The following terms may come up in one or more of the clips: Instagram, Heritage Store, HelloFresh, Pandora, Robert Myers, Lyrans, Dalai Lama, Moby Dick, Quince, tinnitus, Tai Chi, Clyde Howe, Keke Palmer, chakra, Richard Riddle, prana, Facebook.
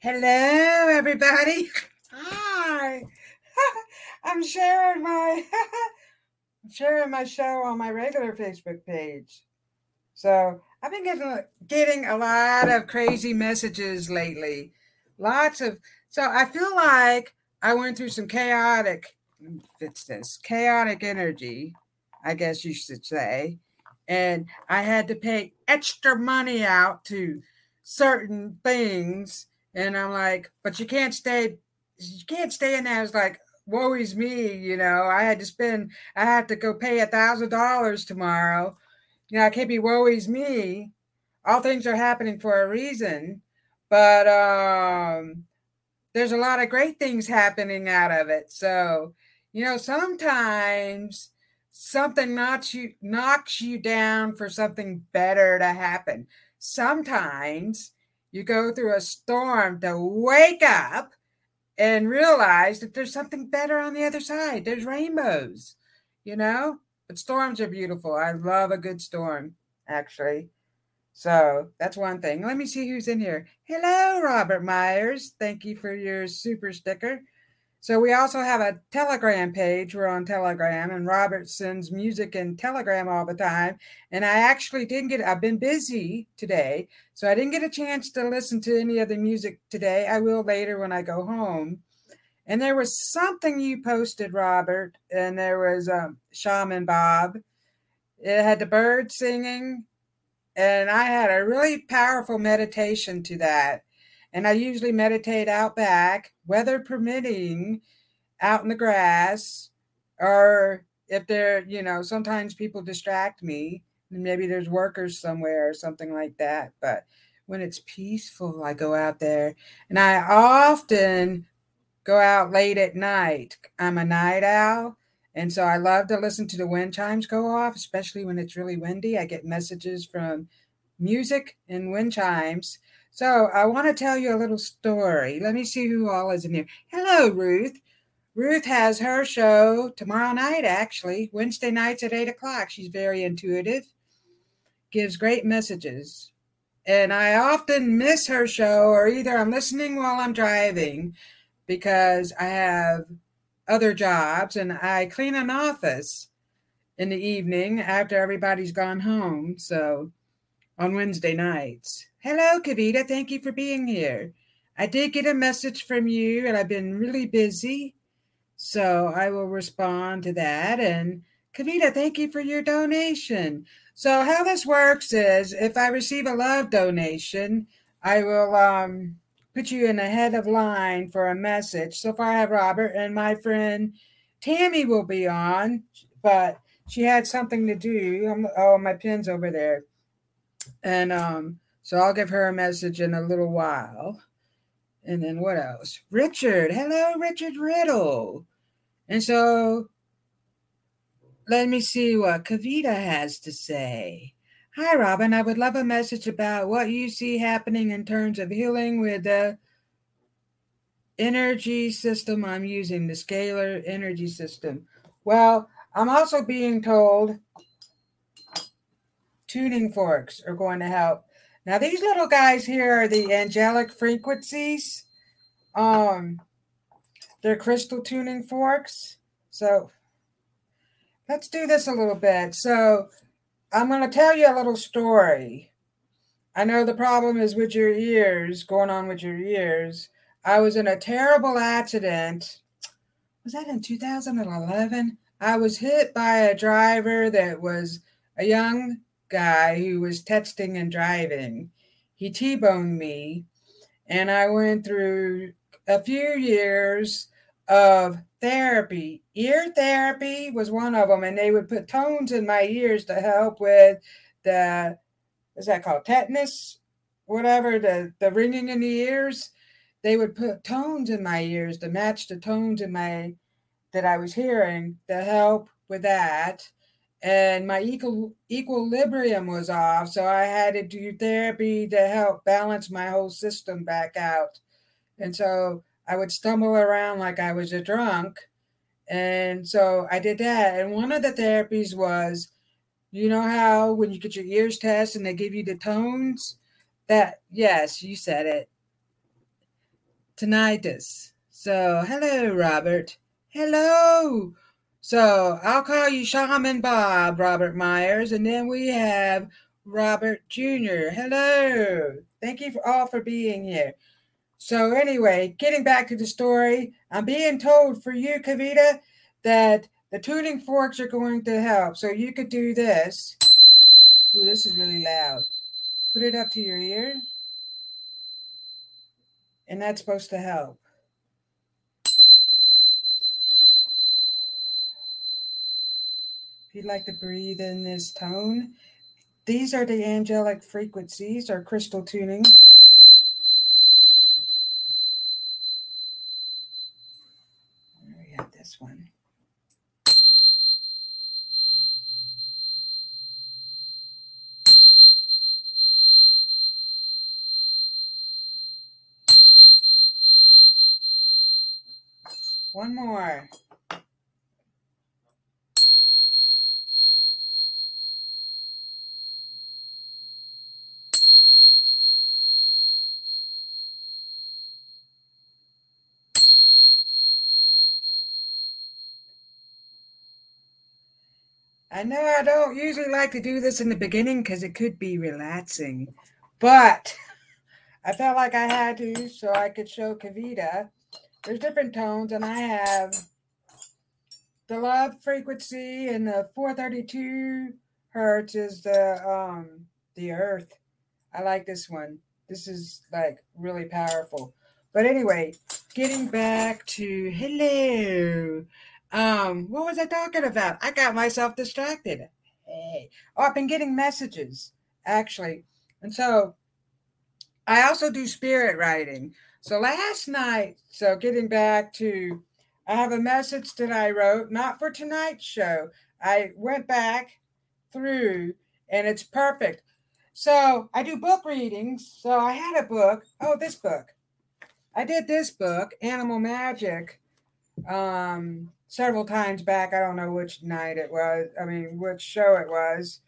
Hello, everybody. Hi. I'm sharing my show on my regular Facebook page. So I've been getting a lot of crazy messages lately. So I feel like I went through some chaotic energy, I guess you should say. And I had to pay extra money out to certain things. And I'm like, but you can't stay in there. It's like, woe is me, you know, I had to go pay $1,000 tomorrow. You know, I can't be woe is me. All things are happening for a reason, but there's a lot of great things happening out of it. So, you know, sometimes something knocks you down for something better to happen. Sometimes you go through a storm to wake up and realize that there's something better on the other side. There's rainbows, you know, but storms are beautiful. I love a good storm, actually. So that's one thing. Let me see who's in here. Hello, Robert Myers. Thank you for your super sticker. So we also have a Telegram page. We're on Telegram, and Robert sends music in Telegram all the time. And I actually I've been busy today, so I didn't get a chance to listen to any of the music today. I will later when I go home. And there was something you posted, Robert, and there was Shaman Bob. It had the bird singing, and I had a really powerful meditation to that. And I usually meditate out back, weather permitting, out in the grass, or if they're, you know, sometimes people distract me. Maybe there's workers somewhere or something like that. But when it's peaceful, I go out there. And I often go out late at night. I'm a night owl. And so I love to listen to the wind chimes go off, especially when it's really windy. I get messages from music and wind chimes. So I want to tell you a little story. Let me see who all is in here. Hello, Ruth. Ruth has her show tomorrow night, actually, Wednesday nights at 8 o'clock. She's very intuitive, gives great messages. And I often miss her show, or either I'm listening while I'm driving because I have other jobs and I clean an office. in the evening after everybody's gone home. So on Wednesday nights. Hello, Kavita. Thank you for being here. I did get a message from you, and I've been really busy. So I will respond to that. And Kavita, thank you for your donation. So how this works is if I receive a love donation, I will put you in the head of line for a message. So far I have Robert, and my friend Tammy will be on, but she had something to do. Oh, my pen's over there. And so I'll give her a message in a little while. And then what else? Richard. Hello, Richard Riddle. And so let me see what Kavita has to say. Hi, Robin. I would love a message about what you see happening in terms of healing with the energy system I'm using, the scalar energy system. Well, I'm also being told tuning forks are going to help. Now, these little guys here are the angelic frequencies. They're crystal tuning forks. So let's do this a little bit. So I'm going to tell you a little story. I know the problem is with your ears, going on with your ears. I was in a terrible accident. Was that in 2011? I was hit by a driver that was a young guy who was texting and driving. He T-boned me, and I went through a few years of therapy. Ear therapy was one of them, and they would put tones in my ears to help with the, what's that called, tetanus, whatever, the ringing in the ears. They would put tones in my ears to match the tones in my that I was hearing to help with that. And my equilibrium was off, so I had to do therapy to help balance my whole system back out. And so I would stumble around like I was a drunk. And so I did that. And one of the therapies was, you know how when you get your ears tested and they give you the tones? That, yes, you said it. Tinnitus. So, hello, Robert. Hello. So I'll call you Shaman Bob, Robert Myers, and then we have Robert Jr. Hello. Thank you all for being here. So anyway, getting back to the story, I'm being told for you, Kavita, that the tuning forks are going to help. So you could do this. Ooh, this is really loud. Put it up to your ear. And that's supposed to help. You'd like to breathe in this tone. These are the angelic frequencies or crystal tuning. We have this one. One more. I know I don't usually like to do this in the beginning because it could be relaxing, but I felt like I had to so I could show Kavita. There's different tones, and I have the love frequency, and the 432 hertz is the earth. I like this one. This is like really powerful. But anyway, getting back to hello. What was I talking about? I got myself distracted. Hey. Oh, I've been getting messages, actually. And so I also do spirit writing. So last night, so getting back to, I have a message that I wrote, not for tonight's show. I went back through, and it's perfect. So I do book readings. So I had a book. Oh, this book. I did this book, Animal Magic, several times back. I don't know which night it was. I mean, which show it was.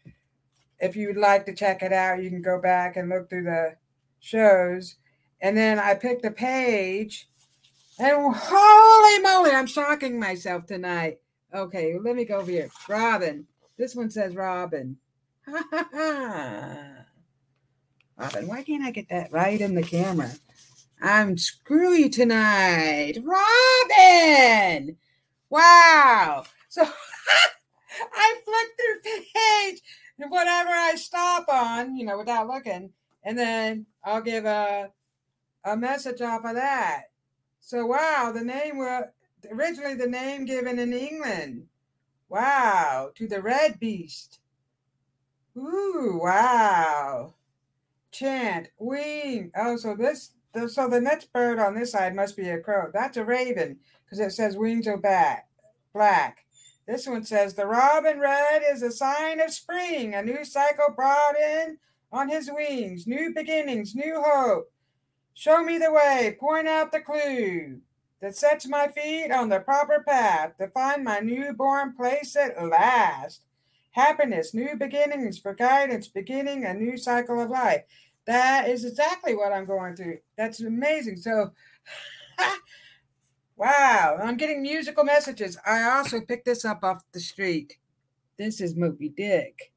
If you would like to check it out, you can go back and look through the shows. And then I picked a page. And holy moly, I'm shocking myself tonight. Okay, let me go over here. Robin, This one says Robin. Ha ha ha. Robin, why can't I get that right in the camera? I'm screwy tonight. Robin! Wow. So I flipped through page and whatever I stop on, you know, without looking, and then I'll give a message off of that. So, wow, the name was originally the name given in England. Wow, to the red beast. Ooh, wow. Chant, wing. Oh, so the next bird on this side must be a crow. That's a raven because it says wings are black. This one says the robin red is a sign of spring, a new cycle brought in on his wings, new beginnings, new hope. Show me the way, point out the clue that sets my feet on the proper path to find my newborn place at last. Happiness, new beginnings for guidance, beginning a new cycle of life. That is exactly what I'm going through. That's amazing. So, wow, I'm getting musical messages. I also picked this up off the street. This is Moby Dick.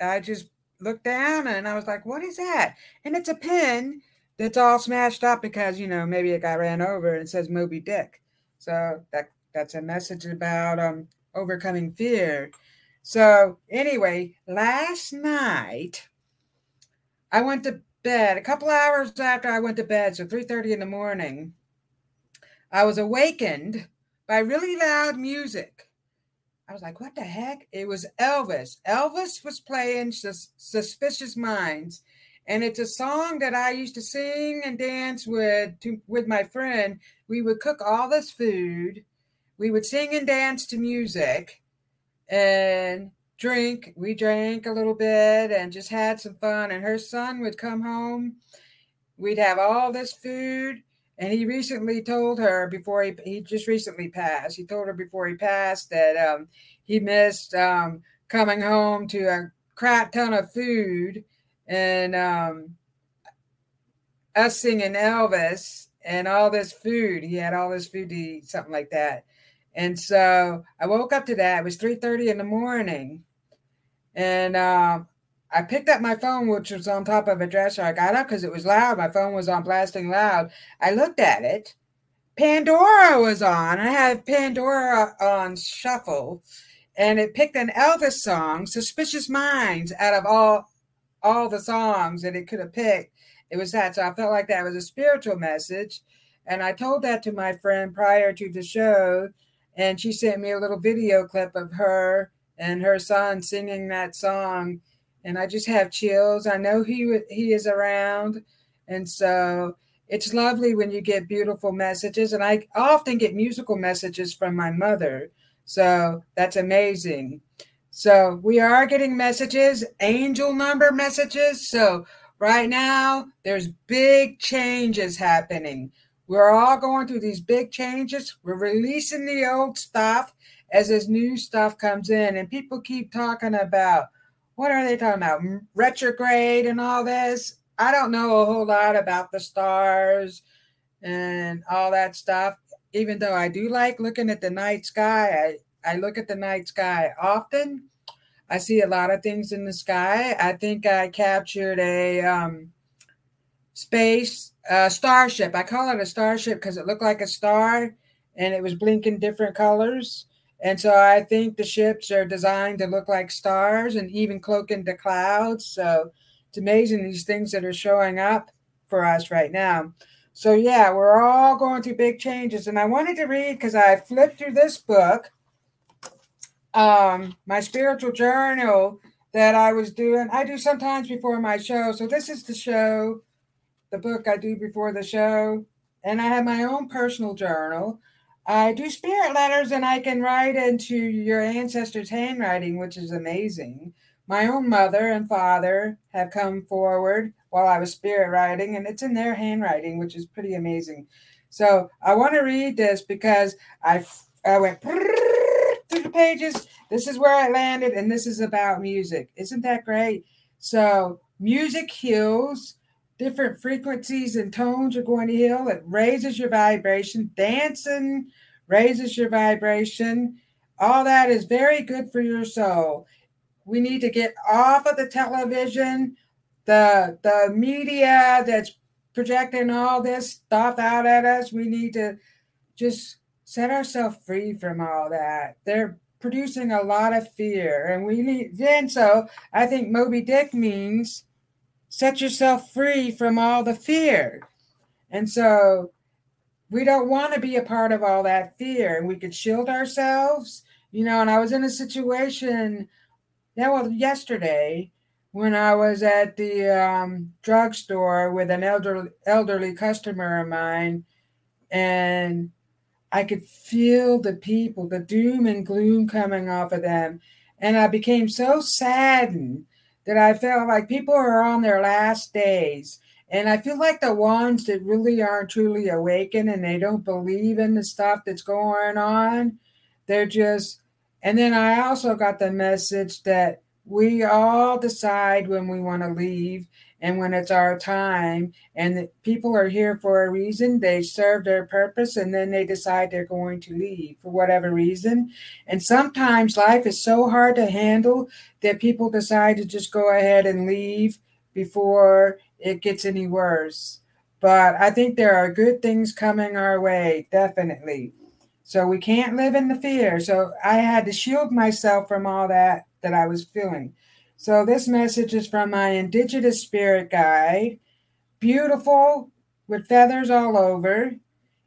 I just looked down and I was like, what is that? And it's a pen that's all smashed up because, you know, maybe a guy ran over and it says Moby Dick. So that's a message about overcoming fear. So anyway, last night I went to bed a couple hours after I went to bed, so 3:30 in the morning. I was awakened by really loud music. I was like, what the heck? It was Elvis. Elvis was playing Suspicious Minds. And it's a song that I used to sing and dance with my friend. We would cook all this food. We would sing and dance to music and drink. We drank a little bit and just had some fun. And her son would come home. We'd have all this food. And he recently told her before he just recently passed. He told her before he passed that he missed coming home to a crap ton of food and us singing Elvis and all this food. He had all this food to eat, something like that. And so I woke up to that. It was 3:30 in the morning. And I picked up my phone, which was on top of a dresser. I got up because it was loud. My phone was on blasting loud. I looked at it. Pandora was on. I had Pandora on shuffle. And it picked an Elvis song, Suspicious Minds, out of all the songs that it could have picked. It was that. So I felt like that was a spiritual message. And I told that to my friend prior to the show. And she sent me a little video clip of her and her son singing that song. And I just have chills. I know he is around. And so it's lovely when you get beautiful messages. And I often get musical messages from my mother. So that's amazing. So we are getting messages, angel number messages. So right now there's big changes happening. We're all going through these big changes. We're releasing the old stuff as this new stuff comes in. And people keep talking about, what are they talking about? Retrograde and all this. I don't know a whole lot about the stars and all that stuff. Even though I do like looking at the night sky, I look at the night sky often. I see a lot of things in the sky. I think I captured a space starship. I call it a starship because it looked like a star and it was blinking different colors. And so I think the ships are designed to look like stars and even cloak into clouds. So it's amazing these things that are showing up for us right now. So yeah, we're all going through big changes. And I wanted to read, because I flipped through this book, my spiritual journal that I was doing. I do sometimes before my show. So this is the show, the book I do before the show. And I have my own personal journal. I do spirit letters, and I can write into your ancestors' handwriting, which is amazing. My own mother and father have come forward while I was spirit writing, and it's in their handwriting, which is pretty amazing. So I want to read this because I went through the pages. This is where I landed, and this is about music. Isn't that great? So music heals. Different frequencies and tones are going to heal. It raises your vibration. Dancing raises your vibration. All that is very good for your soul. We need to get off of the television, the media that's projecting all this stuff out at us. We need to just set ourselves free from all that. They're producing a lot of fear, and we need. Then, so I think Moby Dick means set yourself free from all the fear, and so we don't want to be a part of all that fear, and we could shield ourselves, you know. And I was in a situation yesterday when I was at the drugstore with an elderly customer of mine, and I could feel the people, the doom and gloom coming off of them. And I became so saddened that I felt like people are on their last days. And I feel like the ones that really aren't truly awakened and they don't believe in the stuff that's going on, they're just, and then I also got the message that we all decide when we want to leave and when it's our time, and the people are here for a reason. They serve their purpose, and then they decide they're going to leave for whatever reason. And sometimes life is so hard to handle that people decide to just go ahead and leave before it gets any worse. But I think there are good things coming our way, definitely. So we can't live in the fear. So I had to shield myself from all that I was feeling. So this message is from my Indigenous spirit guide, beautiful with feathers all over.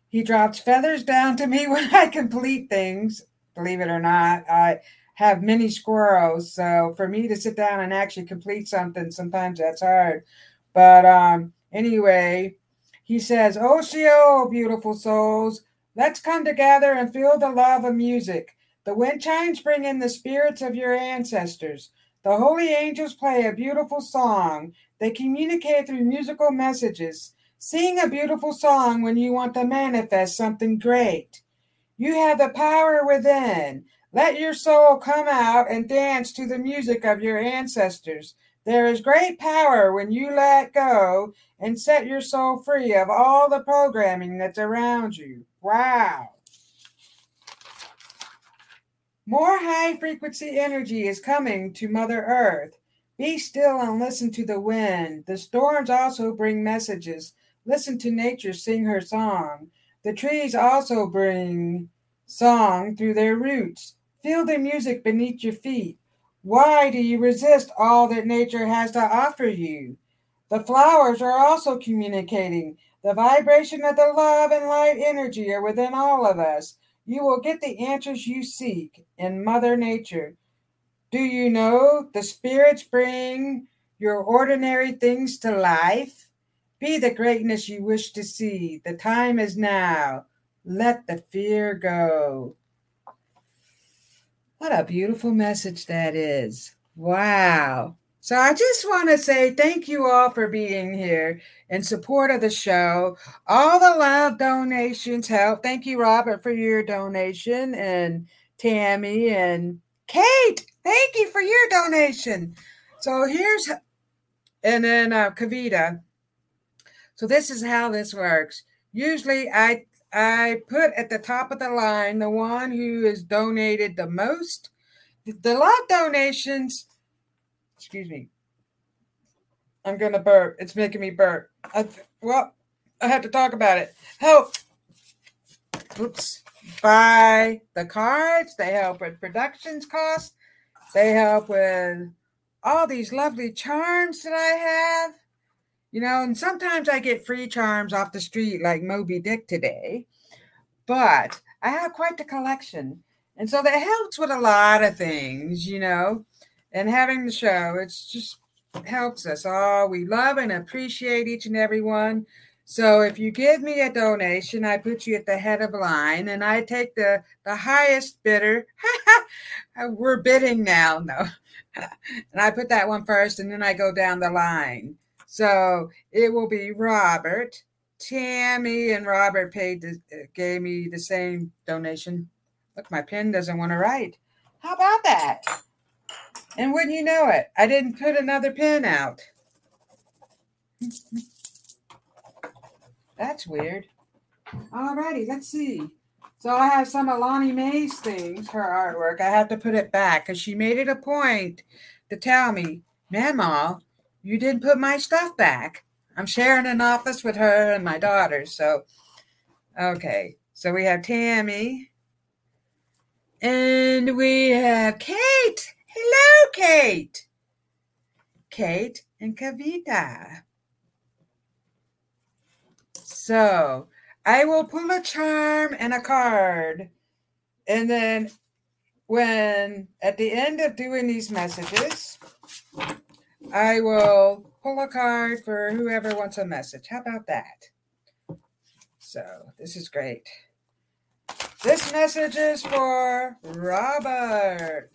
He drops feathers down to me when I complete things. Believe it or not, I have many squirrels. So for me to sit down and actually complete something, sometimes that's hard. But anyway, he says, "Oh, Sheol, beautiful souls, let's come together and feel the love of music. The wind chimes bring in the spirits of your ancestors. The holy angels play a beautiful song. They communicate through musical messages. Sing a beautiful song when you want to manifest something great. You have the power within. Let your soul come out and dance to the music of your ancestors. There is great power when you let go and set your soul free of all the programming that's around you." Wow. More high-frequency energy is coming to Mother Earth. Be still and listen to the wind. The storms also bring messages. Listen to nature sing her song. The trees also bring song through their roots. Feel the music beneath your feet. Why do you resist all that nature has to offer you? The flowers are also communicating. The vibration of the love and light energy are within all of us. You will get the answers you seek in Mother Nature. Do you know the spirits bring your ordinary things to life? Be the greatness you wish to see. The time is now. Let the fear go. What a beautiful message that is. Wow. So I just want to say thank you all for being here in support of the show. All the love donations help. Thank you, Robert, for your donation, and Tammy and Kate. Thank you for your donation. So here's, and then Kavita. So this is how this works. Usually I put at the top of the line the one who has donated the most. The love donations. Excuse me. I'm going to burp. It's making me burp. I have to talk about it. Help. Oops. Buy the cards. They help with productions costs. They help with all these lovely charms that I have. You know, and sometimes I get free charms off the street like Moby Dick today. But I have quite the collection. And so that helps with a lot of things, you know. And having the show, it's just helps us all. We love and appreciate each and every one. So if you give me a donation, I put you at the head of line, and I take the highest bidder. We're bidding now. No. And I put that one first, and then I go down the line. So it will be Robert, Tammy, and Robert gave me the same donation. Look, my pen doesn't want to write. How about that? And wouldn't you know it, I didn't put another pen out. That's weird. All righty, let's see. So I have some of Lonnie Mae's things, her artwork. I have to put it back because she made it a point to tell me, Mama, you didn't put my stuff back. I'm sharing an office with her and my daughters. So, okay. So we have Tammy. And we have Kate. Hello, Kate. Kate and Kavita. So I will pull a charm and a card. And then when at the end of doing these messages, I will pull a card for whoever wants a message. How about that? So this is great. This message is for Robert,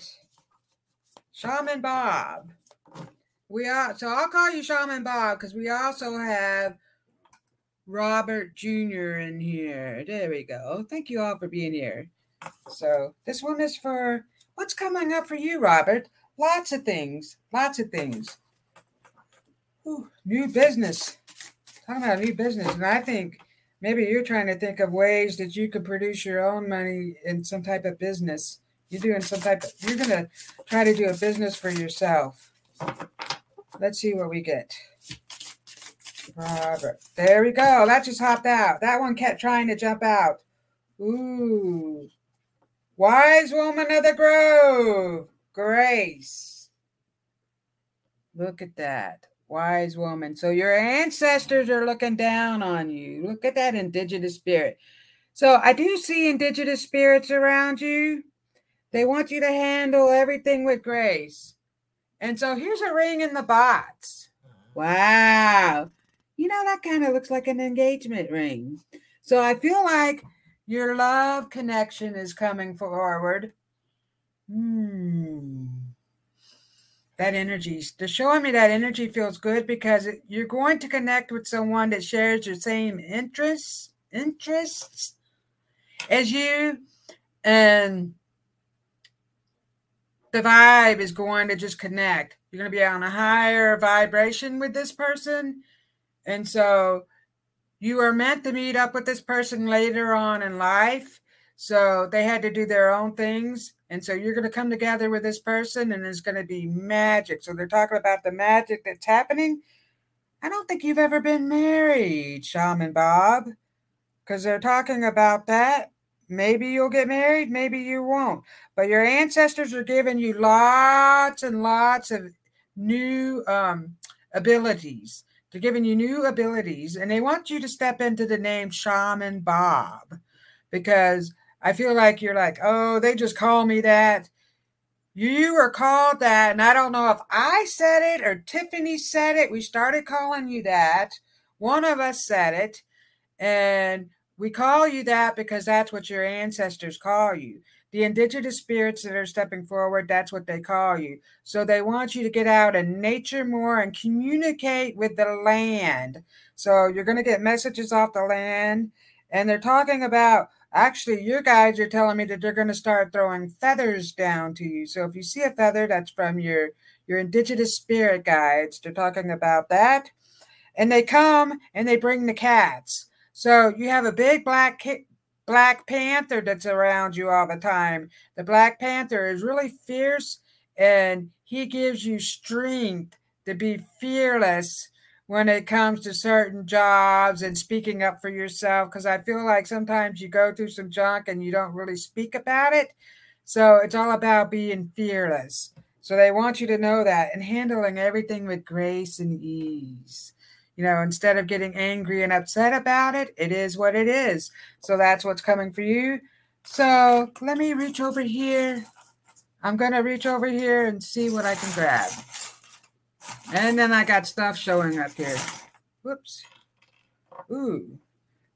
Shaman Bob. So I'll call you Shaman Bob because we also have Robert Jr. in here. There we go. Thank you all for being here. So this one is for what's coming up for you, Robert. Lots of things. Ooh, new business. Talking about new business. And I think maybe you're trying to think of ways that you could produce your own money in some type of business. You're going to try to do a business for yourself. Let's see what we get. Robert. There we go. That just hopped out. That one kept trying to jump out. Ooh. Wise woman of the grove. Grace. Look at that. Wise woman. So your ancestors are looking down on you. Look at that indigenous spirit. So I do see indigenous spirits around you. They want you to handle everything with grace. And so here's a ring in the box. Wow. You know, that kind of looks like an engagement ring. So I feel like your love connection is coming forward. That energy, they're showing me that energy feels good because you're going to connect with someone that shares your same interests as you, and the vibe is going to just connect. You're going to be on a higher vibration with this person, and so you are meant to meet up with this person later on in life. So they had to do their own things. And so you're going to come together with this person and it's going to be magic. So they're talking about the magic that's happening. I don't think you've ever been married, Shaman Bob, because they're talking about that. Maybe you'll get married. Maybe you won't. But your ancestors are giving you lots and lots of new abilities. They're giving you new abilities. And they want you to step into the name Shaman Bob because I feel like you're like, oh, they just call me that. You were called that. And I don't know if I said it or Tiffany said it. We started calling you that. One of us said it. And we call you that because that's what your ancestors call you. The indigenous spirits that are stepping forward, that's what they call you. So they want you to get out in nature more and communicate with the land. So you're going to get messages off the land. And they're talking about, actually, your guides are telling me that they're going to start throwing feathers down to you. So if you see a feather, that's from your indigenous spirit guides. They're talking about that. And they come and they bring the cats. So you have a big black panther that's around you all the time. The black panther is really fierce, and he gives you strength to be fearless when it comes to certain jobs and speaking up for yourself, because I feel like sometimes you go through some junk and you don't really speak about it. So it's all about being fearless. So they want you to know that and handling everything with grace and ease. You know, instead of getting angry and upset about it, it is what it is. So that's what's coming for you. So let me reach over here. I'm going to reach over here and see what I can grab. And then I got stuff showing up here. Whoops. Ooh.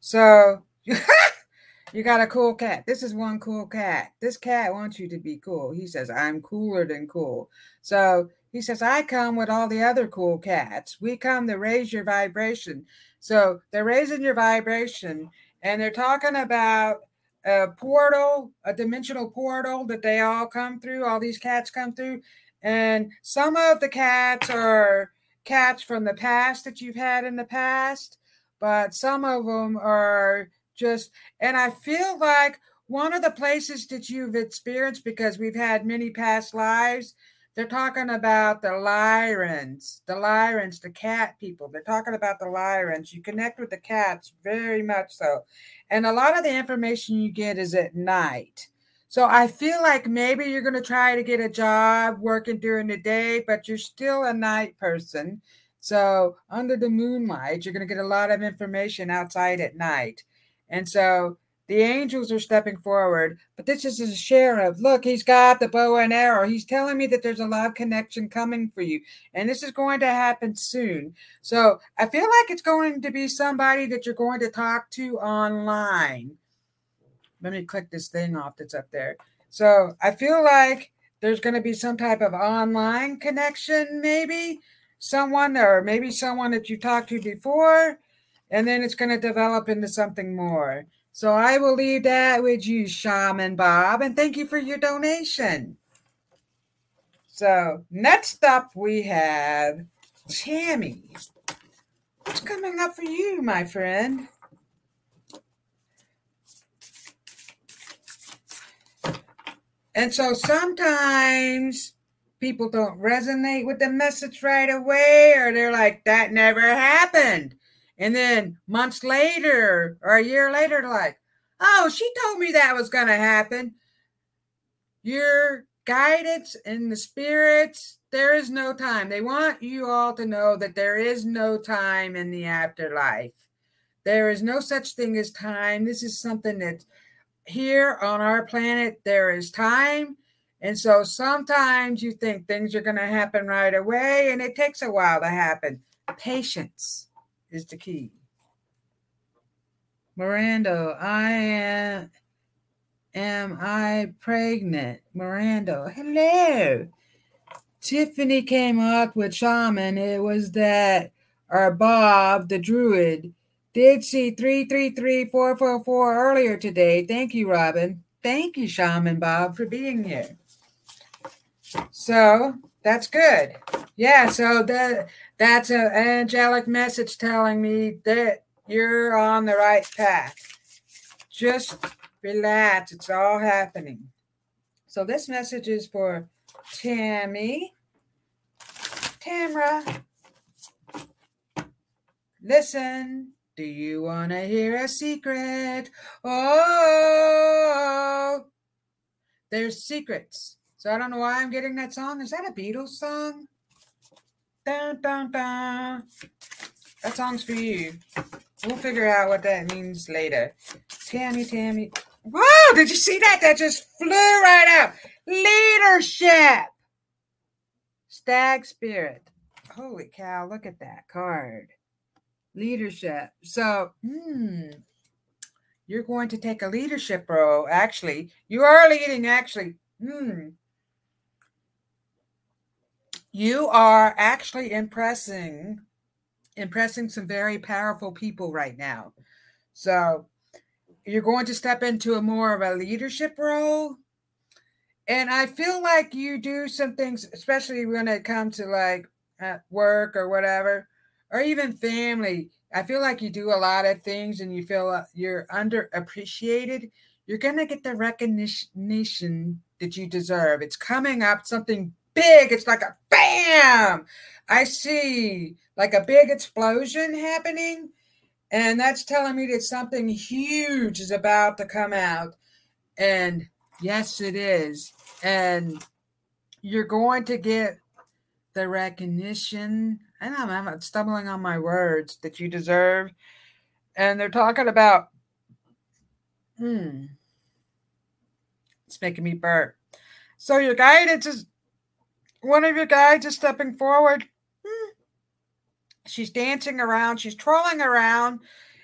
So you got a cool cat. This is one cool cat. This cat wants you to be cool. He says, I'm cooler than cool. So he says, I come with all the other cool cats. We come to raise your vibration. So they're raising your vibration, and they're talking about a portal, a dimensional portal that they all come through. All these cats come through. And some of the cats are cats from the past that you've had in the past, but some of them are just, and I feel like one of the places that you've experienced, because we've had many past lives, they're talking about the Lyrans, the cat people. They're talking about the Lyrans. You connect with the cats very much so. And a lot of the information you get is at night. So I feel like maybe you're going to try to get a job working during the day, but you're still a night person. So under the moonlight, you're going to get a lot of information outside at night. And so the angels are stepping forward, but this is a sheriff. Look, he's got the bow and arrow. He's telling me that there's a love connection coming for you, and this is going to happen soon. So I feel like it's going to be somebody that you're going to talk to online. Let me click this thing off that's up there. So I feel like there's going to be some type of online connection, maybe someone, or maybe someone that you talked to before, and then it's going to develop into something more. So I will leave that with you, Shaman Bob, and thank you for your donation. So next up we have Tammy. What's coming up for you, my friend? And so sometimes people don't resonate with the message right away, or they're like, that never happened. And then months later or a year later, like, oh, she told me that was going to happen. Your guidance and the spirits, there is no time. They want you all to know that there is no time in the afterlife. There is no such thing as time. This is something that's here on our planet. There is time. And so sometimes you think things are going to happen right away, and it takes a while to happen. Patience is the key. Miranda, am I pregnant? Miranda, hello. Tiffany came up with shaman. It was that our Bob, the druid, did see 333444 earlier today. Thank you, Robin. Thank you, Shaman Bob, for being here. So that's good. Yeah, so that's an angelic message telling me that you're on the right path. Just relax. It's all happening. So this message is for Tammy. Tamra, listen. Do you want to hear a secret? Oh, there's secrets. So I don't know why I'm getting that song. Is that a Beatles song? Dun, dun, dun. That song's for you. We'll figure out what that means later. Tammy. Whoa, did you see that? That just flew right out. Leadership. Stag spirit. Holy cow, look at that card. Leadership. So, you're going to take a leadership role, actually. You are leading, actually. You are actually impressing some very powerful people right now. So, you're going to step into a more of a leadership role. And I feel like you do some things, especially when it comes to like work or whatever, or even family. I feel like you do a lot of things and you feel you're underappreciated. You're going to get the recognition that you deserve. It's coming up, something big. It's like a bam! I see like a big explosion happening. And that's telling me that something huge is about to come out. And yes, it is. And you're going to get the recognition, I know I'm stumbling on my words, that you deserve. And they're talking about, it's making me burp. So your guidance is, one of your guides is stepping forward. She's dancing around. She's trolling around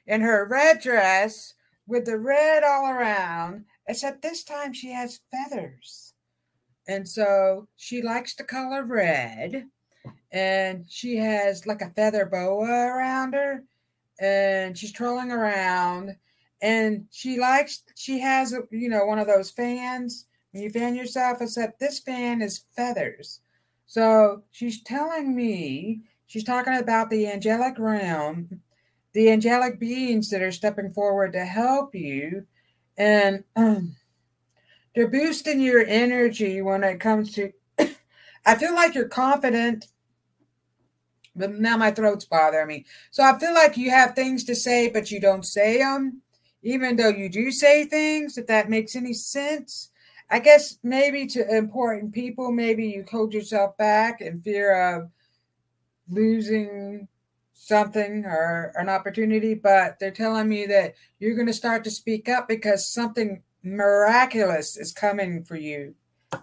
in her red dress with the red all around, except this time she has feathers. And so she likes the color red. And she has like a feather boa around her, and she's trolling around, and she has, one of those fans when you fan yourself, except this fan is feathers. So she's telling me, she's talking about the angelic realm, the angelic beings that are stepping forward to help you. And they're boosting your energy when it comes to, I feel like you're confident, but now my throat's bothering me. So I feel like you have things to say, but you don't say them, even though you do say things, if that makes any sense. I guess maybe to important people, maybe you hold yourself back in fear of losing something or an opportunity, but they're telling me that you're going to start to speak up because something miraculous is coming for you.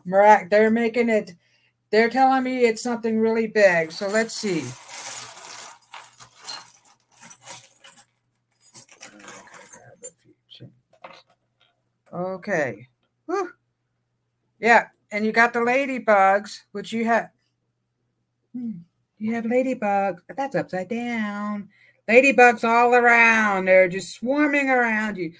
They're making it, they're telling me it's something really big. So let's see. Okay. Whew. Yeah. And you got the ladybugs, which you have. You have ladybugs, but that's upside down. Ladybugs all around. They're just swarming around you.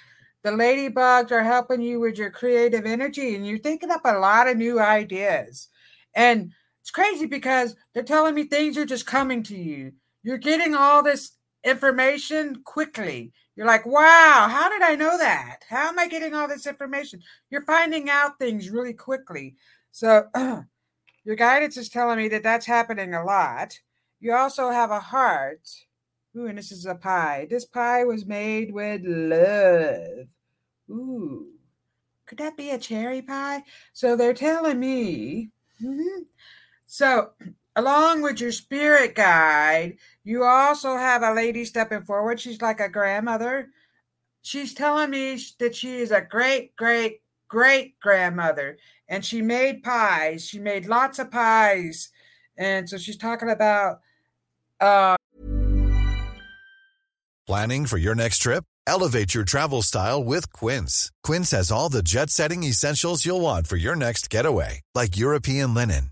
The ladybugs are helping you with your creative energy, and you're thinking up a lot of new ideas. And it's crazy because they're telling me things are just coming to you. You're getting all this information quickly. You're like, wow, how did I know that? How am I getting all this information? You're finding out things really quickly. So your guidance is telling me that that's happening a lot. You also have a heart. Ooh, and this is a pie. This pie was made with love. Ooh, could that be a cherry pie? So they're telling me. Mm-hmm. So along with your spirit guide, you also have a lady stepping forward. She's like a grandmother. She's telling me that she is a great, great, great grandmother. And she made pies. She made lots of pies. And so she's talking about... Planning for your next trip? Elevate your travel style with Quince. Quince has all the jet-setting essentials you'll want for your next getaway, like European linen,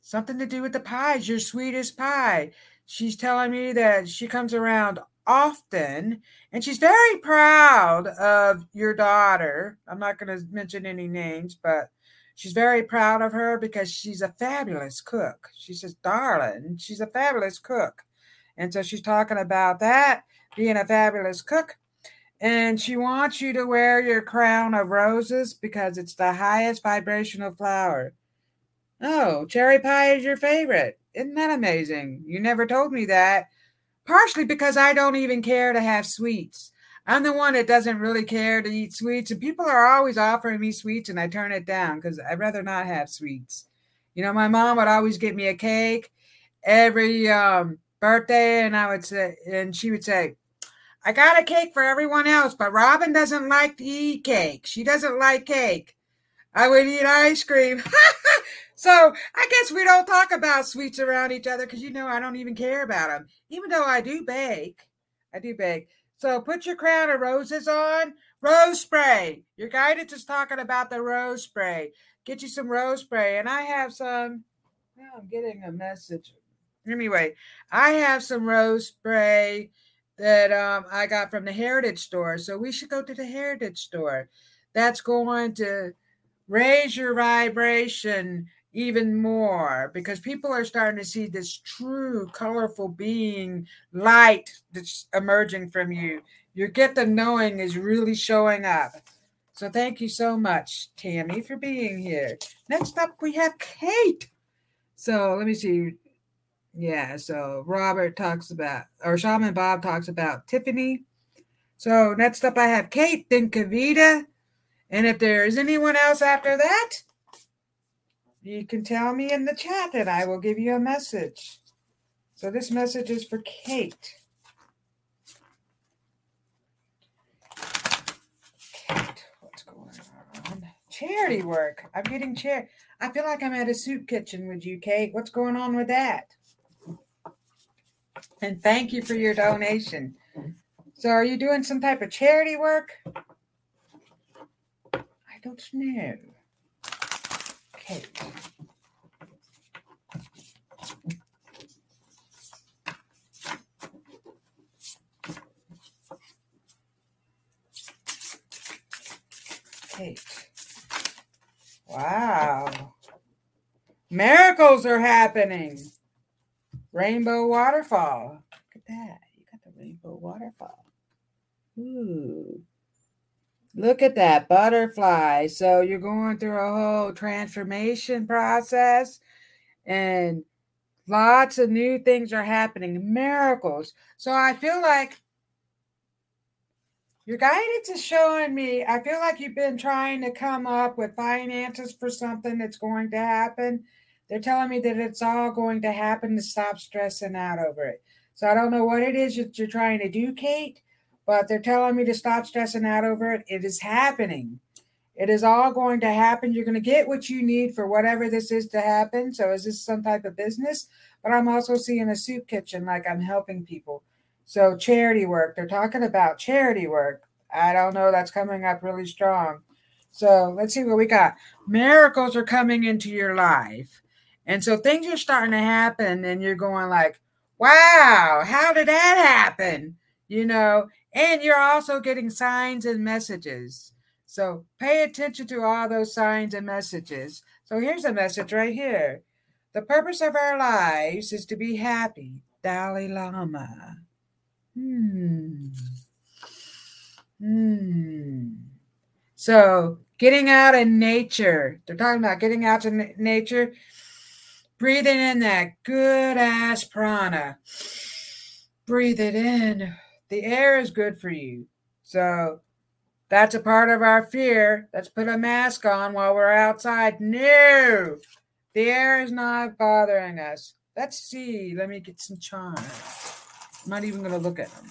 Something to do with the pies, your sweetest pie. She's telling me that she comes around often and she's very proud of your daughter. I'm not going to mention any names, but she's very proud of her because she's a fabulous cook. She says, darling, she's a fabulous cook. And so she's talking about that, being a fabulous cook. And she wants you to wear your crown of roses because it's the highest vibrational flower. Oh, cherry pie is your favorite. Isn't that amazing? You never told me that. Partially because I don't even care to have sweets. I'm the one that doesn't really care to eat sweets. And people are always offering me sweets and I turn it down because I'd rather not have sweets. You know, my mom would always get me a cake every birthday. And I would say, and she would say, I got a cake for everyone else, but Robin doesn't like to eat cake. She doesn't like cake. I would eat ice cream. So I guess we don't talk about sweets around each other because, you know, I don't even care about them, even though I do bake. So put your crown of roses on. Rose spray. Your guidance is talking about the rose spray. Get you some rose spray. And I have some. Now I'm getting a message. Anyway, I have some rose spray that I got from the Heritage Store. So we should go to the Heritage Store. That's going to raise your vibration even more because people are starting to see this true, colorful being light that's emerging from you. Your get the knowing is really showing up. So thank you so much, Tammy, for being here. Next up, we have Kate. So let me see. Yeah, so Robert talks about, or Shaman Bob talks about Tiffany. So next up I have Kate, then Kavita. And if there is anyone else after that, You can tell me in the chat and I will give you a message. So this message is for Kate. Kate, what's going on? Charity work. I'm getting charity. I feel like I'm at a soup kitchen with you, Kate. What's going on with that? And thank you for your donation. So are you doing some type of charity work? I don't know. Kate. Kate. Wow. Miracles are happening. Rainbow waterfall. Look at that. You got the rainbow waterfall. Ooh. Look at that butterfly. So you're going through a whole transformation process and lots of new things are happening. Miracles. So I feel like your guidance is showing me. I feel like you've been trying to come up with finances for something that's going to happen. They're telling me that it's all going to happen, to stop stressing out over it. So I don't know what it is that you're trying to do, Kate. But they're telling me to stop stressing out over it. It is happening. It is all going to happen. You're going to get what you need for whatever this is to happen. So is this some type of business? But I'm also seeing a soup kitchen, like I'm helping people. So charity work. They're talking about charity work. I don't know. That's coming up really strong. So let's see what we got. Miracles are coming into your life. And so things are starting to happen and you're going like, wow, how did that happen? You know, and you're also getting signs and messages. So pay attention to all those signs and messages. So here's a message right here. The purpose of our lives is to be happy. Dalai Lama. So getting out in nature. They're talking about getting out to nature. Breathing in that good ass prana. Breathe it in. The air is good for you. So that's a part of our fear. Let's put a mask on while we're outside. No, the air is not bothering us. Let's see. Let me get some charms. I'm not even going to look at them.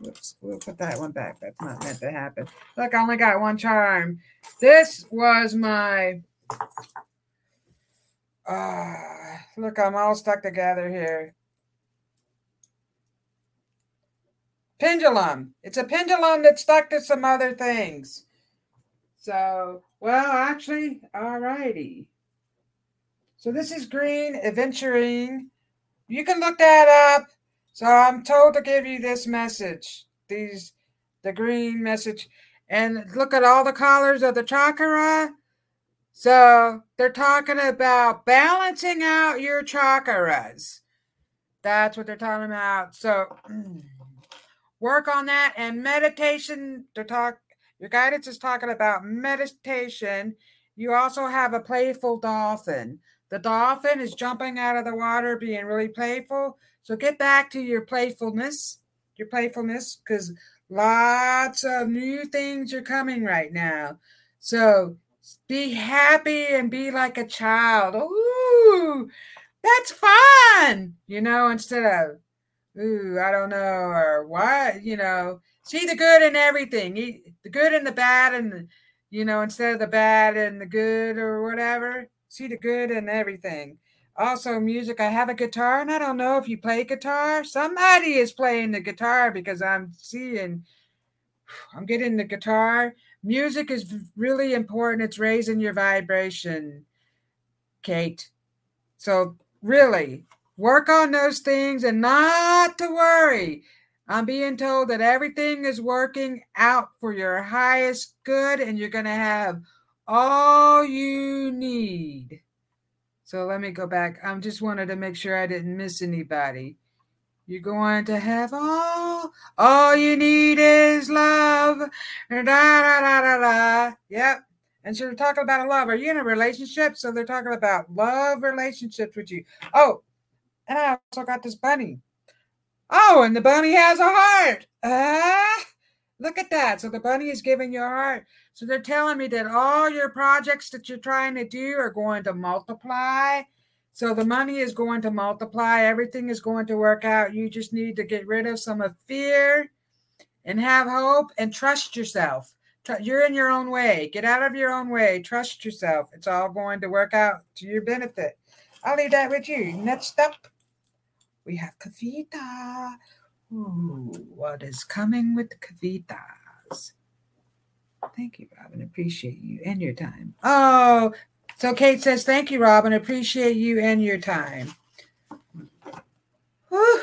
Whoops, we'll put that one back. That's not meant to happen. Look, I only got one charm. This was my... Look, I'm all stuck together here. Pendulum. It's a pendulum that's stuck to some other things. So, well, actually, all righty. So this is green, adventuring. You can look that up. So I'm told to give you this message, the green message. And look at all the colors of the chakra. So they're talking about balancing out your chakras. That's what they're talking about. So work on that and meditation. Your guidance is talking about meditation. You also have a playful dolphin. The dolphin is jumping out of the water, being really playful. So get back to your playfulness, because lots of new things are coming right now. So be happy and be like a child. Ooh, that's fun. You know, instead of, ooh, I don't know, or what, you know, see the good in everything. The good and the bad and, you know, instead of the bad and the good or whatever, see the good in everything. Also music, I have a guitar and I don't know if you play guitar. Somebody is playing the guitar because I'm getting the guitar. Music is really important. It's raising your vibration, Kate. So really work on those things and not to worry. I'm being told that everything is working out for your highest good and you're going to have all you need. So let me go back. I just wanted to make sure I didn't miss anybody. You're going to have all you need is love. Da, da, da, da, da. Yep. And so they're talking about love. Are you in a relationship? So they're talking about love relationships with you. Oh, and I also got this bunny. Oh, and the bunny has a heart. Look at that. So the bunny is giving you art. So they're telling me that all your projects that you're trying to do are going to multiply. So the money is going to multiply. Everything is going to work out. You just need to get rid of some of fear and have hope and trust yourself. You're in your own way. Get out of your own way. Trust yourself. It's all going to work out to your benefit. I'll leave that with you. Next up, we have Kavita. Ooh, what is coming with Kavitas? Thank you, Robin. Appreciate you and your time. Oh, so Kate says, thank you, Robin. Appreciate you and your time. Whew.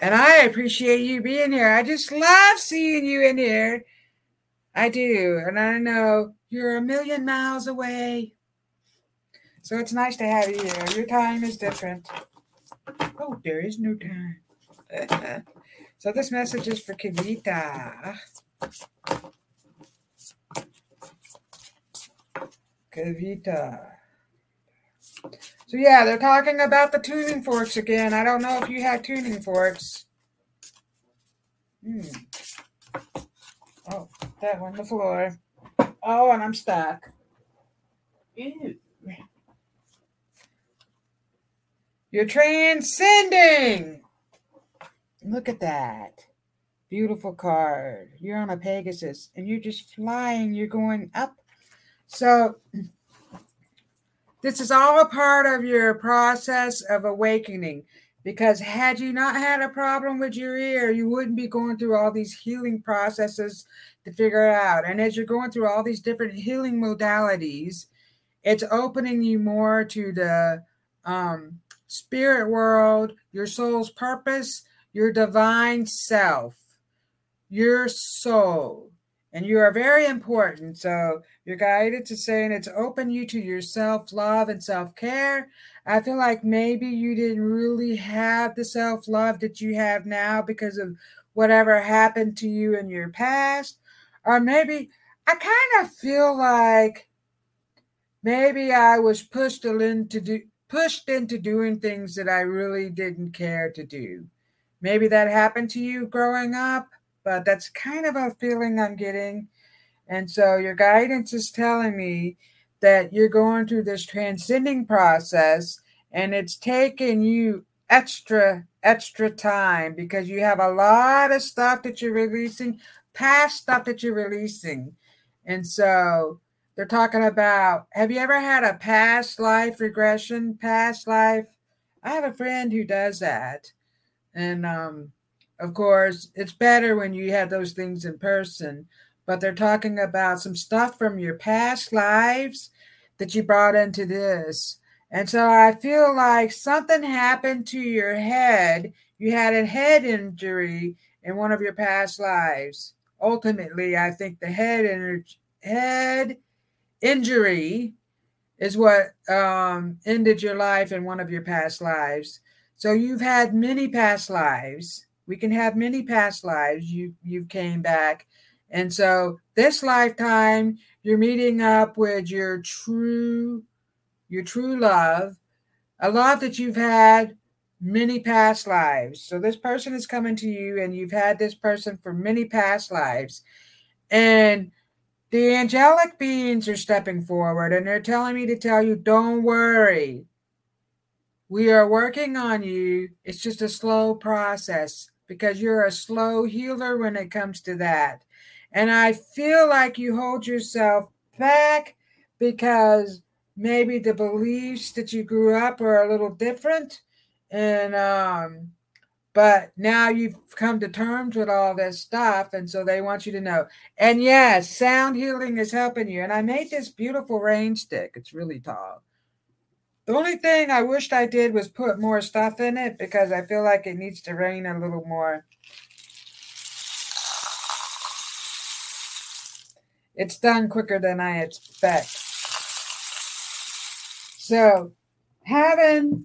And I appreciate you being here. I just love seeing you in here. I do. And I know you're a million miles away. So it's nice to have you here. Your time is different. Oh, there is no time. So this message is for Kavita. So yeah, they're talking about the tuning forks again. I don't know if you have tuning forks. Oh, that one, the floor. Oh, and I'm stuck. Ew. You're transcending. Look at that. Beautiful card. You're on a Pegasus and you're just flying. You're going up. So this is all a part of your process of awakening, because had you not had a problem with your ear, you wouldn't be going through all these healing processes to figure it out. And as you're going through all these different healing modalities, it's opening you more to the spirit world, your soul's purpose, your divine self, your soul. And you are very important. So you're guided to saying it's open you to your self-love and self-care. I feel like maybe you didn't really have the self-love that you have now because of whatever happened to you in your past. Or maybe I kind of feel like maybe I was pushed into doing things that I really didn't care to do. Maybe that happened to you growing up, but that's kind of a feeling I'm getting. And so your guidance is telling me that you're going through this transcending process and it's taking you extra time because you have a lot of stuff that you're releasing, past stuff that you're releasing. And so they're talking about, have you ever had a past life regression, past life? I have a friend who does that. And, of course, it's better when you have those things in person. But they're talking about some stuff from your past lives that you brought into this. And so I feel like something happened to your head. You had a head injury in one of your past lives. Ultimately, I think the head injury is what ended your life in one of your past lives. So you've had many past lives. We can have many past lives. You came back. And so this lifetime, you're meeting up with your true love, a love that you've had many past lives. So this person is coming to you and you've had this person for many past lives. And the angelic beings are stepping forward and they're telling me to tell you, don't worry. We are working on you. It's just a slow process because you're a slow healer when it comes to that. And I feel like you hold yourself back because maybe the beliefs that you grew up are a little different. And, but now you've come to terms with all this stuff. And so they want you to know. And yes, sound healing is helping you. And I made this beautiful rain stick. It's really tall. The only thing I wished I did was put more stuff in it because I feel like it needs to rain a little more. It's done quicker than I expect. So having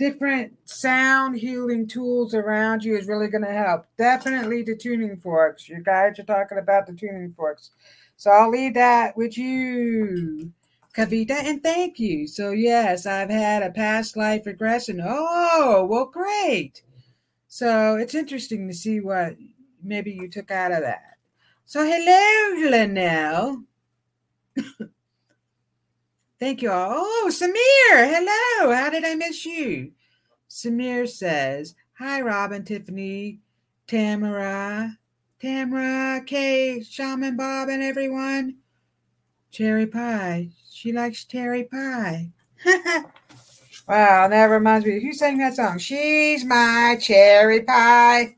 different sound healing tools around you is really going to help. Definitely the tuning forks. Your guides are talking about the tuning forks. So I'll leave that with you, Kavita, and thank you. So yes, I've had a past life regression. Oh, well, great. So it's interesting to see what maybe you took out of that. So hello, Linnell. Thank you all. Oh, Samir, hello. How did I miss you? Samir says, hi, Robin, Tiffany, Tamara, Kay, Shaman, Bob, and everyone. Cherry pie. She likes cherry pie. Wow, that reminds me. Who sang that song? She's my cherry pie.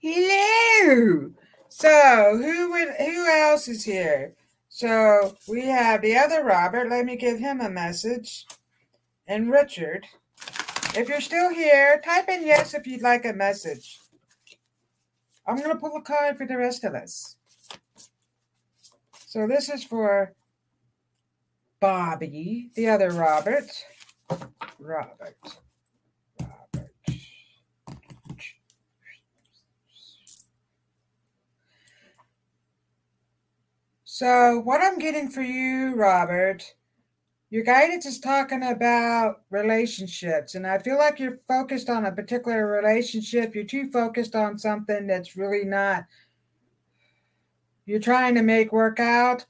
Hello. So who else is here? So we have the other Robert. Let me give him a message. And Richard, if you're still here, type in yes if you'd like a message. I'm going to pull a card for the rest of us. So this is for Bobby, the other Robert. Robert. So what I'm getting for you, Robert, your guidance is talking about relationships. And I feel like you're focused on a particular relationship. You're too focused on something that's really not. You're trying to make work out.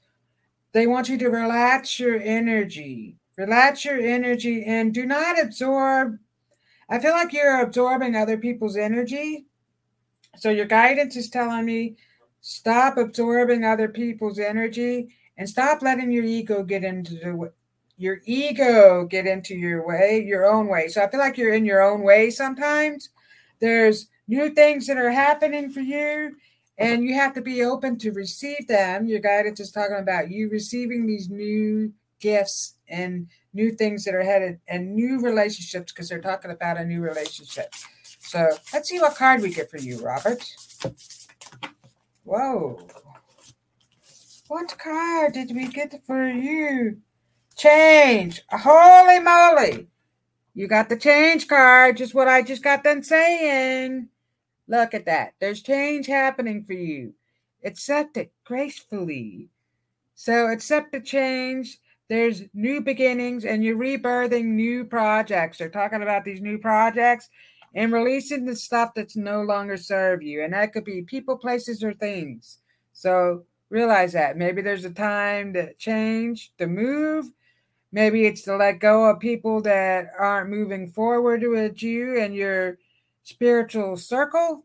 They want you to relax your energy. Relax your energy and do not absorb. I feel like you're absorbing other people's energy. So your guidance is telling me, stop absorbing other people's energy and stop letting your ego get into your way, your own way. So I feel like you're in your own way sometimes. There's new things that are happening for you. And you have to be open to receive them. Your guidance is talking about you receiving these new gifts and new things that are headed and new relationships because they're talking about a new relationship. So let's see what card we get for you, Robert. Whoa. What card did we get for you? Change. Holy moly. You got the change card, just what I just got done saying. Look at that. There's change happening for you. Accept it gracefully. So accept the change. There's new beginnings and you're rebirthing new projects. They're talking about these new projects and releasing the stuff that's no longer serve you. And that could be people, places, or things. So realize that. Maybe there's a time to change, to move. Maybe it's to let go of people that aren't moving forward with you and you're spiritual circle,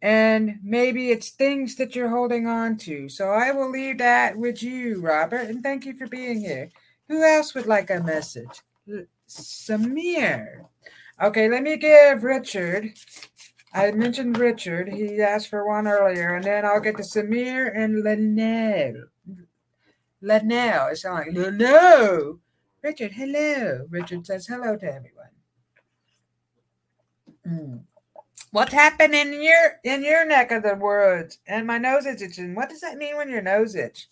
and maybe it's things that you're holding on to. So I will leave that with you, Robert, and thank you for being here. Who else would like a message? Samir. Okay, let me give Richard. I mentioned Richard. He asked for one earlier, and then I'll get to Samir and Linnell. Linnell. It's like, no. Richard, hello. Richard says hello to everyone. What's happened in your neck of the woods? And my nose is itching. What does that mean when your nose itch?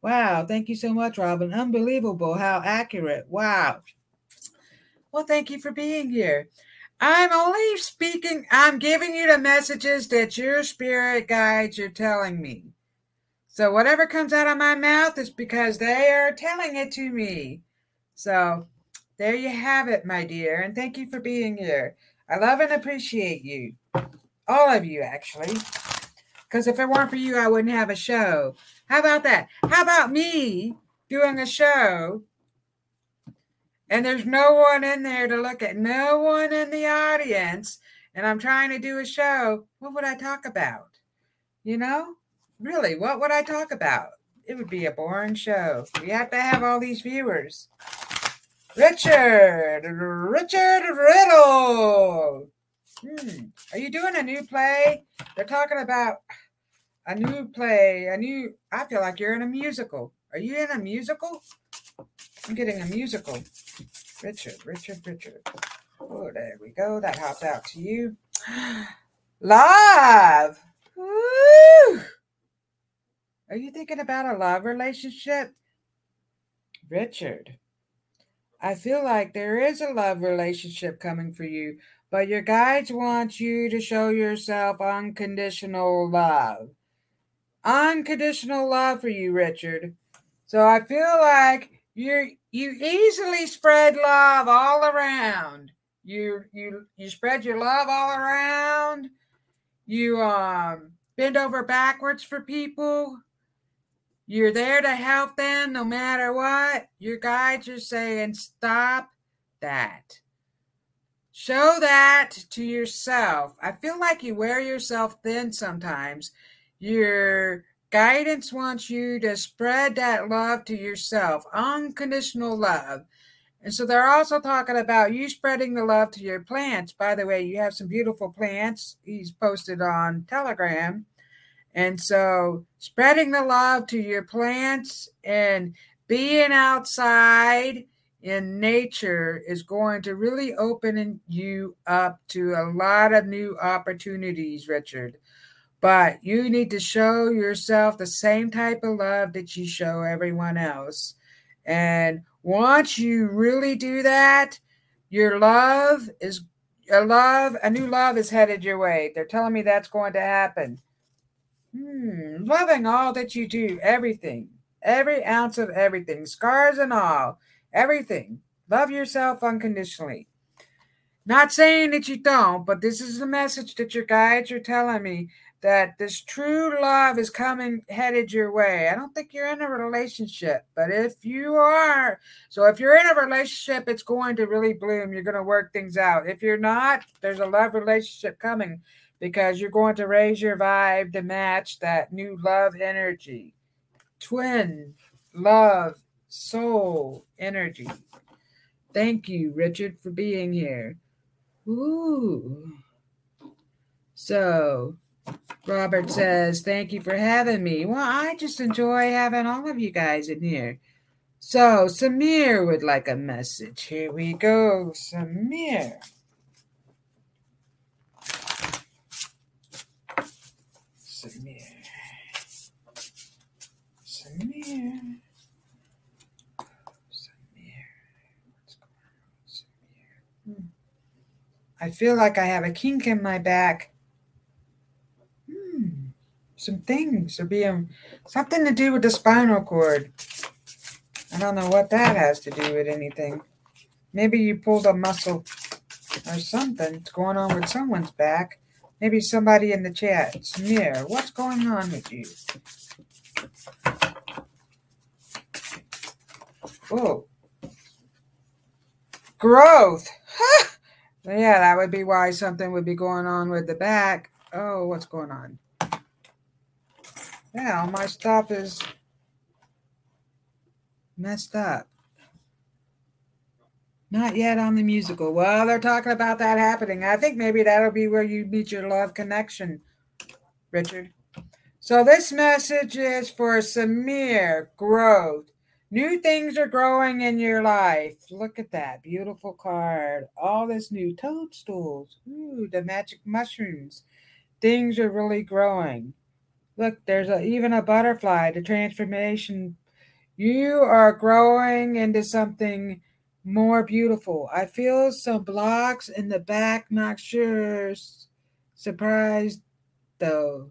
Wow, thank you so much, Robin. Unbelievable how accurate. Wow. Well, thank you for being here. I'm giving you the messages that your spirit guides are telling me. So whatever comes out of my mouth is because they are telling it to me. So there you have it, my dear. And thank you for being here. I love and appreciate you. All of you, actually. Because if it weren't for you, I wouldn't have a show. How about that? How about me doing a show and there's no one in there to look at, no one in the audience, and I'm trying to do a show? What would I talk about? You know? Really, what would I talk about? It would be a boring show. We have to have all these viewers. Richard Riddle. Are you doing a new play? They're talking about a new play, I feel like you're in a musical. Are you in a musical? I'm getting a musical. Richard. Oh, there we go. That hopped out to you. Love. Woo! Are you thinking about a love relationship? Richard. I feel like there is a love relationship coming for you, but your guides want you to show yourself unconditional love. Unconditional love for you, Richard. So I feel like you easily spread love all around. You spread your love all around. You bend over backwards for people. You're there to help them no matter what. Your guides are saying, stop that. Show that to yourself. I feel like you wear yourself thin sometimes. Your guidance wants you to spread that love to yourself, unconditional love. And so they're also talking about you spreading the love to your plants. By the way, you have some beautiful plants. He's posted on Telegram. And so spreading the love to your plants and being outside in nature is going to really open you up to a lot of new opportunities, Richard. But you need to show yourself the same type of love that you show everyone else. And once you really do that, your love is a new love is headed your way. They're telling me that's going to happen. Loving all that you do, everything, every ounce of everything, scars and all, everything. Love yourself unconditionally. Not saying that you don't, but this is the message that your guides are telling me, that this true love is coming, headed your way. I don't think you're in a relationship, but if you are, so if you're in a relationship, it's going to really bloom. You're going to work things out. If you're not, there's a love relationship coming, because you're going to raise your vibe to match that new love energy. Twin love soul energy. Thank you, Richard, for being here. Ooh. So, Robert says, thank you for having me. Well, I just enjoy having all of you guys in here. So, Samir would like a message. Here we go, Samir. Samir. What's going on, Samir? I feel like I have a kink in my back. Some things are being something to do with the spinal cord. I don't know what that has to do with anything. Maybe you pulled a muscle or something's going on with someone's back. Maybe somebody in the chat. Samir, what's going on with you? Whoa. Growth. Yeah, that would be why something would be going on with the back. Oh, what's going on? Yeah, all my stuff is messed up. Not yet on the musical. Well, they're talking about that happening. I think maybe that'll be where you meet your love connection, Richard. So this message is for Samir, growth. New things are growing in your life. Look at that beautiful card. All this new toadstools. Ooh, the magic mushrooms. Things are really growing. Look, there's even a butterfly, the transformation. You are growing into something more beautiful. I feel some blocks in the back. Not sure. Surprised though.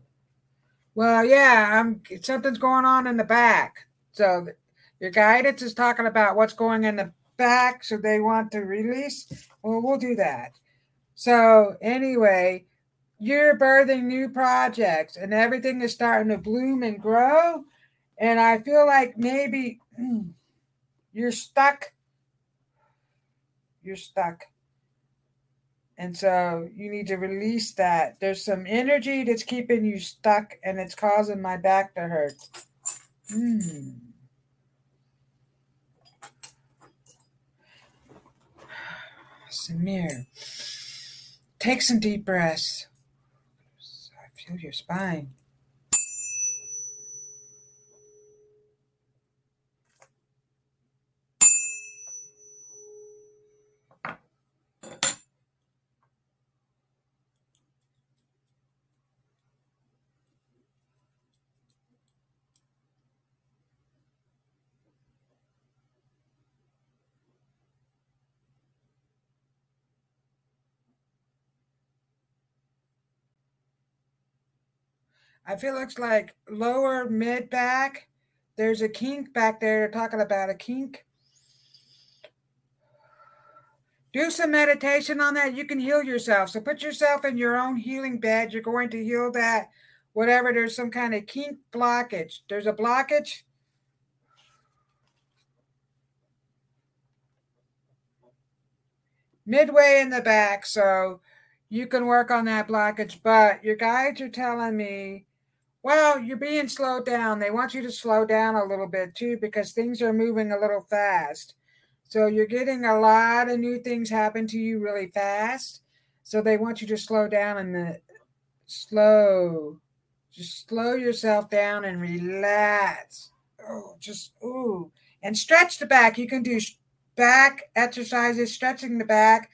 Well, yeah, something's going on in the back. So your guidance is talking about what's going in the back. So they want to release. Well, we'll do that. So anyway, you're birthing new projects and everything is starting to bloom and grow. And I feel like maybe you're stuck. You're stuck. And so you need to release that. There's some energy that's keeping you stuck and it's causing my back to hurt. Samir, take some deep breaths. I feel your spine. I feel it looks like lower mid back. There's a kink back there. They're talking about a kink. Do some meditation on that. You can heal yourself. So put yourself in your own healing bed. You're going to heal that. Whatever, there's some kind of kink blockage. There's a blockage. Midway in the back, so you can work on that blockage. But your guides are telling me, well, you're being slowed down. They want you to slow down a little bit too, because things are moving a little fast. So you're getting a lot of new things happen to you really fast. So they want you to slow down in the Just slow yourself down and relax. And stretch the back. You can do back exercises, stretching the back.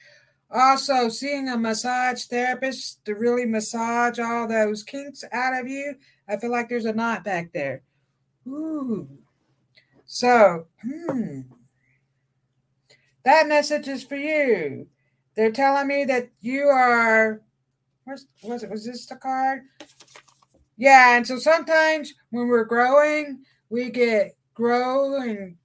Also, seeing a massage therapist to really massage all those kinks out of you. I feel like there's a knot back there. That message is for you. They're telling me that you are... Was this the card? Yeah, and so sometimes when we're growing, we get growing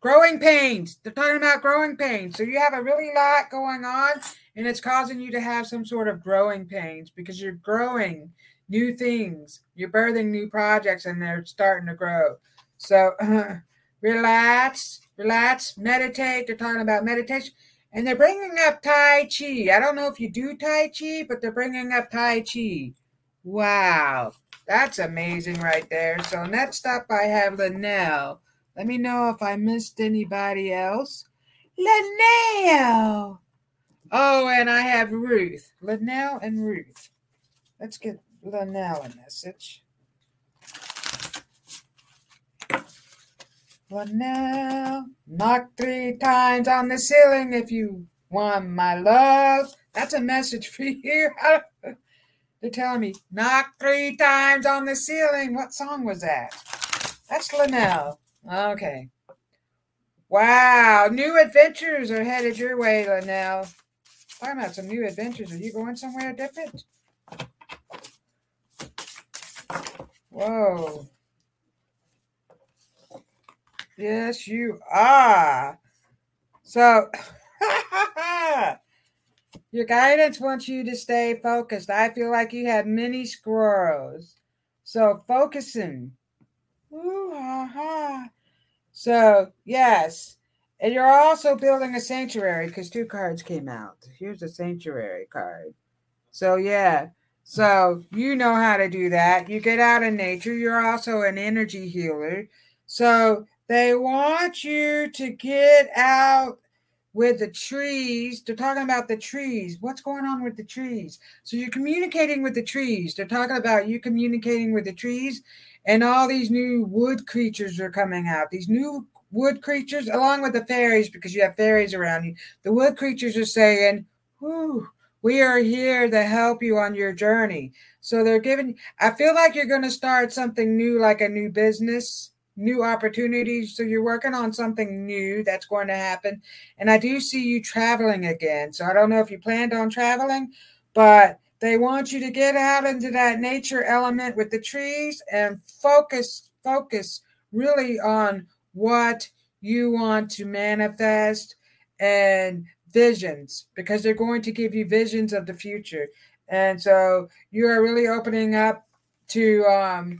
pains. They're talking about growing pains. So you have a really lot going on, and it's causing you to have some sort of growing pains because you're growing new things. You're birthing new projects, and they're starting to grow. So relax, meditate. They're talking about meditation. And they're bringing up Tai Chi. I don't know if you do Tai Chi, but they're bringing up Tai Chi. Wow. That's amazing right there. So next up, I have Linnell. Let me know if I missed anybody else. Linnell. Oh, and I have Ruth. Linnell and Ruth. Let's get Linnell a message. Linnell, knock 3 times on the ceiling if you want, my love. That's a message for you. They're telling me, knock 3 times on the ceiling. What song was that? That's Linnell. Okay. Wow, new adventures are headed your way, Linnell. Talking about some new adventures. Are you going somewhere different? Whoa. Yes, you are. So, your guidance wants you to stay focused. I feel like you have many squirrels. So, focusing. So, yes. And you're also building a sanctuary because 2 cards came out. Here's a sanctuary card. So, yeah. So, you know how to do that. You get out in nature. You're also an energy healer. So, they want you to get out with the trees. They're talking about the trees. What's going on with the trees? So you're communicating with the trees. They're talking about you communicating with the trees, and all these new wood creatures are coming out. These new wood creatures, along with the fairies, because you have fairies around you. The wood creatures are saying, we are here to help you on your journey. So they're giving, I feel like you're going to start something new, like a new business. New opportunities. So you're working on something new that's going to happen. And I do see you traveling again. So I don't know if you planned on traveling, but they want you to get out into that nature element with the trees and focus really on what you want to manifest and visions, because they're going to give you visions of the future. And so you are really opening up to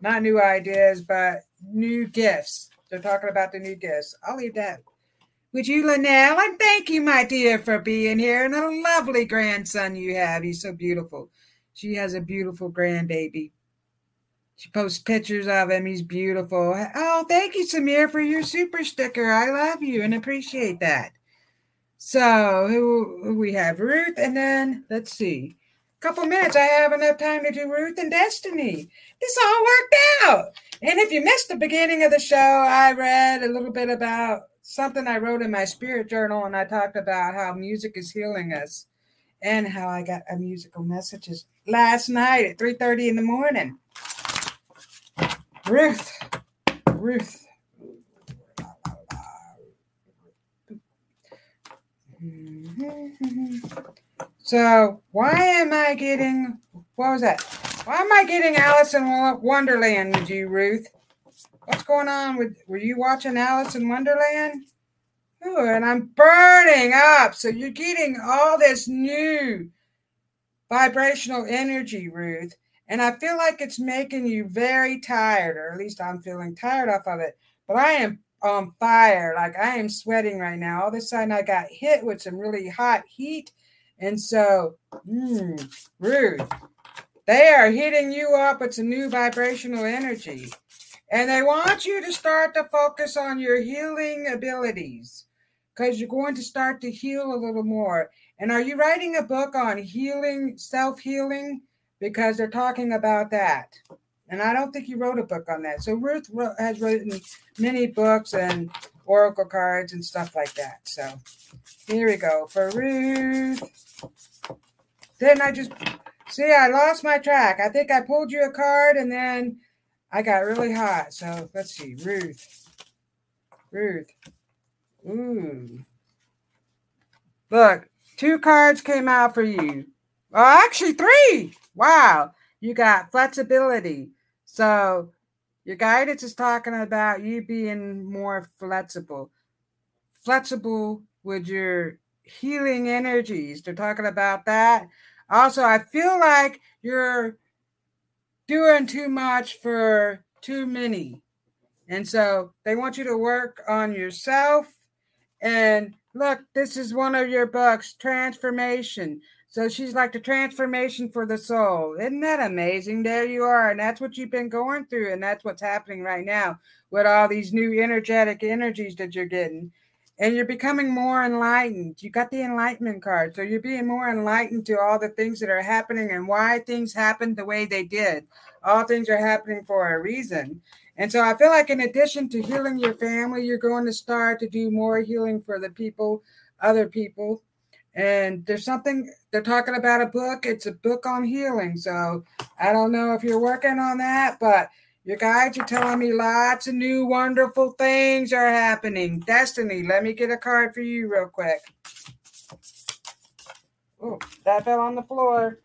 not new ideas, but new gifts. They're talking about the new gifts. I'll leave that with you, Linnell. And thank you, my dear, for being here. And a lovely grandson you have. He's so beautiful. She has a beautiful grandbaby. She posts pictures of him. He's beautiful. Oh, thank you, Samir, for your super sticker. I love you and appreciate that. So we have Ruth, and then let's see. Couple minutes, I have enough time to do Ruth and Destiny. This all worked out. And if you missed the beginning of the show, I read a little bit about something I wrote in my spirit journal, and I talked about how music is healing us and how I got a musical messages last night at 3:30 in the morning. Ruth. So why am I getting Alice in Wonderland with you, Ruth? What's going on? Were you watching Alice in Wonderland? Oh, and I'm burning up. So you're getting all this new vibrational energy, Ruth. And I feel like it's making you very tired, or at least I'm feeling tired off of it. But I am on fire. Like, I am sweating right now. All of a sudden I got hit with some really hot heat. And so, Ruth, they are hitting you up with some new vibrational energy. And they want you to start to focus on your healing abilities, because you're going to start to heal a little more. And are you writing a book on healing, self-healing? Because they're talking about that. And I don't think you wrote a book on that. So Ruth has written many books and oracle cards and stuff like that. So here we go for Ruth. Then I just, see, I lost my track. I think I pulled you a card and then I got really hot. So let's see, Ruth. Ooh. Look, 2 cards came out for you. Well, actually 3. Wow. You got flexibility. So your guidance is talking about you being more flexible with your healing energies. They're talking about that. Also, I feel like you're doing too much for too many. And so they want you to work on yourself. And look, this is one of your books, Transformation. So she's like the transformation for the soul. Isn't that amazing? There you are. And that's what you've been going through. And that's what's happening right now with all these new energetic energies that you're getting. And you're becoming more enlightened. You got the enlightenment card. So you're being more enlightened to all the things that are happening and why things happened the way they did. All things are happening for a reason. And so I feel like in addition to healing your family, you're going to start to do more healing for the people, other people. And there's something, they're talking about a book. It's a book on healing. So I don't know if you're working on that, but your guides are telling me lots of new wonderful things are happening. Destiny, let me get a card for you real quick. Oh, that fell on the floor.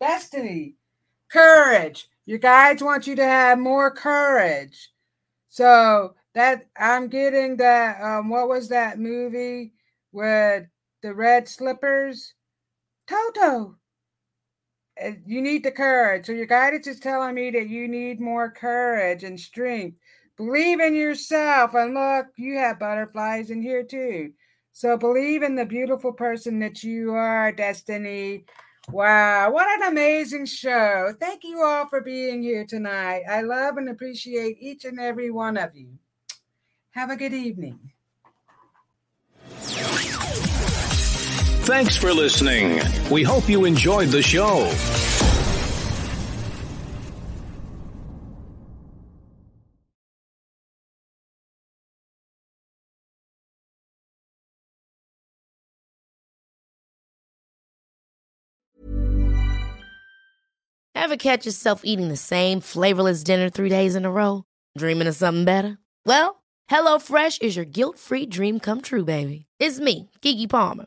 Destiny, courage. Your guides want you to have more courage. So that I'm getting that, what was that movie with the red slippers? Toto. You need the courage. So your guidance is telling me that you need more courage and strength. Believe in yourself. And look, you have butterflies in here too. So believe in the beautiful person that you are, Destiny. Wow, what an amazing show. Thank you all for being here tonight. I love and appreciate each and every one of you. Have a good evening. Thanks for listening. We hope you enjoyed the show. Ever catch yourself eating the same flavorless dinner 3 days in a row? Dreaming of something better? Well, HelloFresh is your guilt-free dream come true, baby. It's me, Keke Palmer.